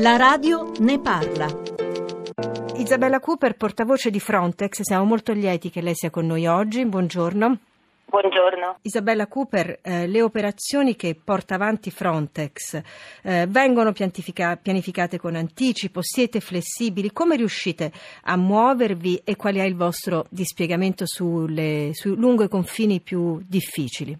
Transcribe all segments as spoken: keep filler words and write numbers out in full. La radio ne parla. Isabella Cooper, portavoce di Frontex, siamo molto lieti che lei sia con noi oggi. Buongiorno. Buongiorno. Isabella Cooper, eh, le operazioni che porta avanti Frontex eh, vengono pianifica- pianificate con anticipo, siete flessibili, come riuscite a muovervi e qual è il vostro dispiegamento sulle, su lungo i confini più difficili?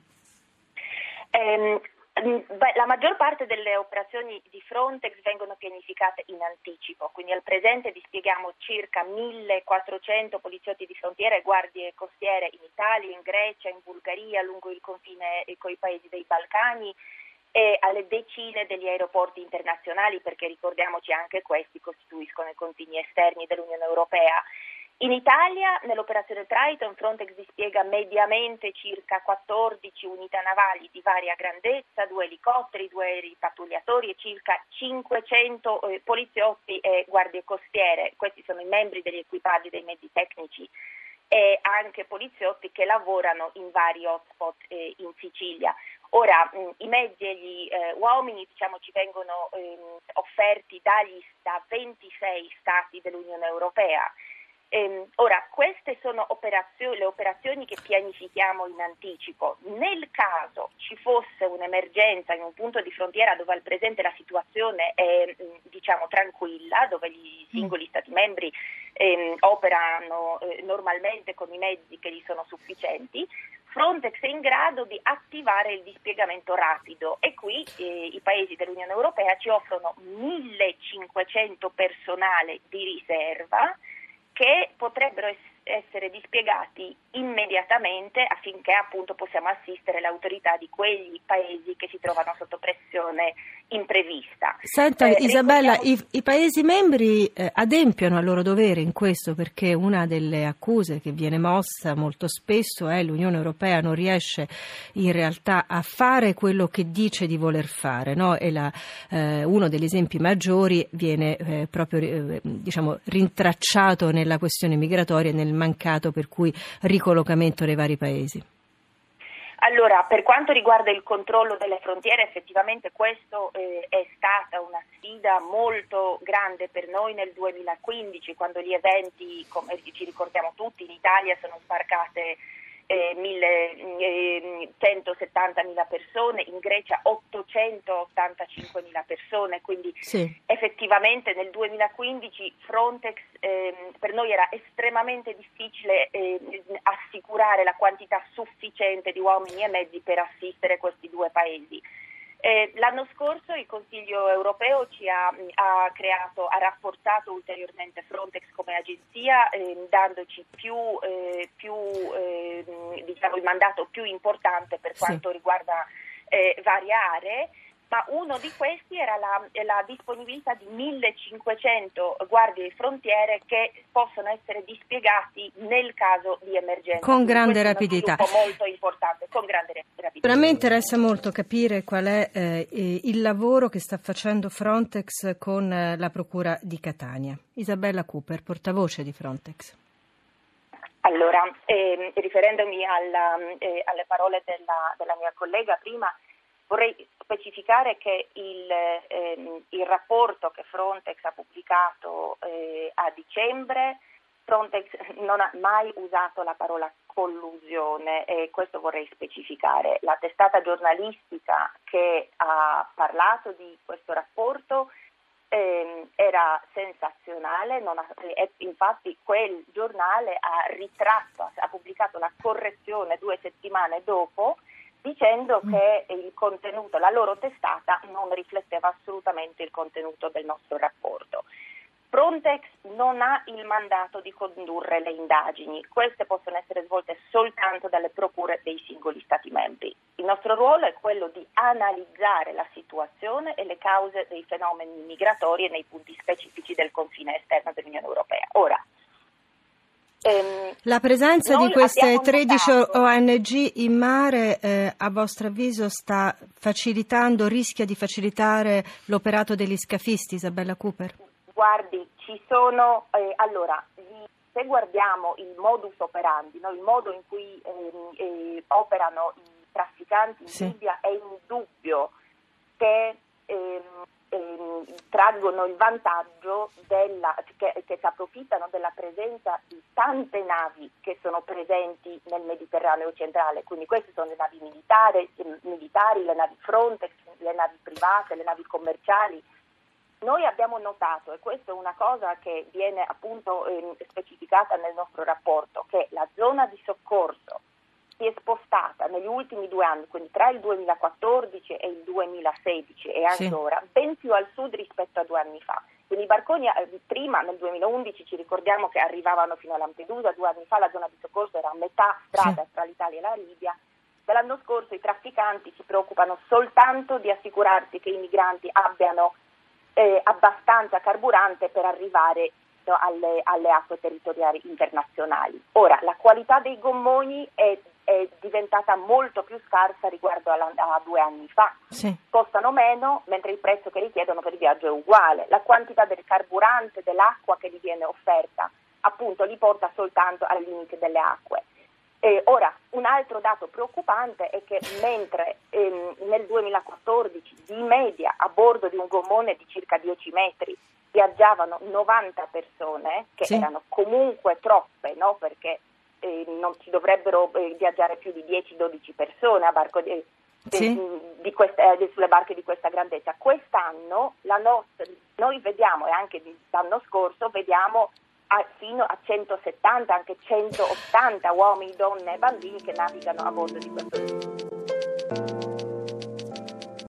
Ehm... Beh, la maggior parte delle operazioni di Frontex vengono pianificate in anticipo, quindi al presente dispieghiamo circa millequattrocento poliziotti di frontiera e guardie costiere in Italia, in Grecia, in Bulgaria, lungo il confine con i paesi dei Balcani e alle decine degli aeroporti internazionali, perché ricordiamoci anche questi costituiscono i confini esterni dell'Unione Europea. In Italia, nell'operazione Triton, Frontex dispiega mediamente circa quattordici unità navali di varia grandezza, due elicotteri, due aerei pattugliatori e circa cinquecento eh, poliziotti e guardie costiere. Questi sono i membri degli equipaggi dei mezzi tecnici e anche poliziotti che lavorano in vari hotspot eh, in Sicilia. Ora, mh, i mezzi e gli eh, uomini diciamo, ci vengono eh, offerti dagli, da ventisei Stati dell'Unione Europea. Ora, queste sono operazioni, le operazioni che pianifichiamo in anticipo. Nel caso ci fosse un'emergenza in un punto di frontiera dove al presente la situazione è diciamo tranquilla, dove gli singoli Stati membri eh, operano eh, normalmente con i mezzi che gli sono sufficienti, Frontex è in grado di attivare il dispiegamento rapido e qui eh, i paesi dell'Unione Europea ci offrono millecinquecento personale di riserva che potrebbero essere dispiegati immediatamente affinché appunto possiamo assistere l'autorità di quegli paesi che si trovano sotto pressione imprevista. Senta eh, Isabella, ricordiamo... i, i Paesi membri eh, adempiono al loro dovere in questo, perché una delle accuse che viene mossa molto spesso è eh, l'Unione Europea non riesce in realtà a fare quello che dice di voler fare, no? E la, eh, uno degli esempi maggiori viene eh, proprio eh, diciamo rintracciato nella questione migratoria e nel mancato per cui ricollocamento dei vari paesi. Allora, per quanto riguarda il controllo delle frontiere, effettivamente questo eh, è stata una sfida molto grande per noi nel duemilaquindici, quando gli eventi, come ci ricordiamo tutti, in Italia sono sbarcate eh, centosettantamila persone, in Grecia ottocentottantacinquemila persone, quindi sì. Effettivamente nel duemilaquindici Frontex eh, per noi era estremamente difficile eh, assicurare la quantità sufficiente di uomini e mezzi per assistere questi due paesi. Eh, l'anno scorso il Consiglio europeo ci ha, ha creato, ha rafforzato ulteriormente Frontex come agenzia, eh, dandoci più, eh, più eh, diciamo il mandato più importante per quanto sì. riguarda eh, varie aree. Ma uno di questi era la, la disponibilità di millecinquecento guardie frontiere che possono essere dispiegati nel caso di emergenza. Con grande rapidità. Questo è uno sviluppo molto importante, con grande rapidità. Sicuramente interessa molto capire qual è eh, il lavoro che sta facendo Frontex con la Procura di Catania. Isabella Cooper, portavoce di Frontex. Allora, eh, riferendomi alla, eh, alle parole della, della mia collega prima, vorrei specificare che il, ehm, il rapporto che Frontex ha pubblicato eh, a dicembre, Frontex non ha mai usato la parola collusione e questo vorrei specificare. La testata giornalistica che ha parlato di questo rapporto ehm, era sensazionale, non ha, eh, infatti quel giornale ha ritratto, ha pubblicato la correzione due settimane dopo, dicendo che il contenuto, la loro testata non rifletteva assolutamente il contenuto del nostro rapporto. Frontex non ha il mandato di condurre le indagini, queste possono essere svolte soltanto dalle procure dei singoli Stati membri. Il nostro ruolo è quello di analizzare la situazione e le cause dei fenomeni migratori nei punti specifici del confine esterno dell'Unione Europea. Ora, la presenza Noi di queste tredici notato. O N G in mare, eh, a vostro avviso, sta facilitando, rischia di facilitare l'operato degli scafisti, Isabella Cooper? Guardi, ci sono, eh, allora, se guardiamo il modus operandi, no, il modo in cui eh, eh, operano i trafficanti in sì. Libia, è indubbio che... Ehm, ehm, traggono il vantaggio della, che, che si approfittano della presenza di tante navi che sono presenti nel Mediterraneo centrale, quindi queste sono le navi militari, militari, le navi Frontex, le navi private, le navi commerciali. Noi abbiamo notato, e questa è una cosa che viene appunto eh, specificata nel nostro rapporto, che la zona di soccorso si è spostata negli ultimi due anni, quindi tra il duemilaquattordici e il duemilasedici e ancora, sì, ben più al sud rispetto a due anni fa. Quindi i barconi eh, prima, nel duemilaundici, ci ricordiamo che arrivavano fino a Lampedusa, due anni fa la zona di soccorso era a metà strada, sì, tra l'Italia e la Libia. Dall'anno scorso i trafficanti si preoccupano soltanto di assicurarsi che i migranti abbiano Eh, abbastanza carburante per arrivare no, alle, alle acque territoriali internazionali. Ora, la qualità dei gommoni è, è diventata molto più scarsa riguardo alla, a due anni fa. Sì. Costano meno, mentre il prezzo che richiedono per il viaggio è uguale. La quantità del carburante, dell'acqua che gli viene offerta, appunto, li porta soltanto al limite delle acque. Eh, ora, un altro dato preoccupante è che mentre ehm, nel duemilaquattordici di media a bordo di un gommone di circa dieci metri viaggiavano novanta persone, che sì, erano comunque troppe, no? Perché eh, non ci dovrebbero eh, viaggiare più di dieci dodici persone a barco di, eh, sì, di questa, eh, sulle barche di questa grandezza. Quest'anno la nostra, noi vediamo, e anche l'anno scorso vediamo, A, fino a centosettanta, anche centottanta uomini, donne e bambini che navigano a bordo di questo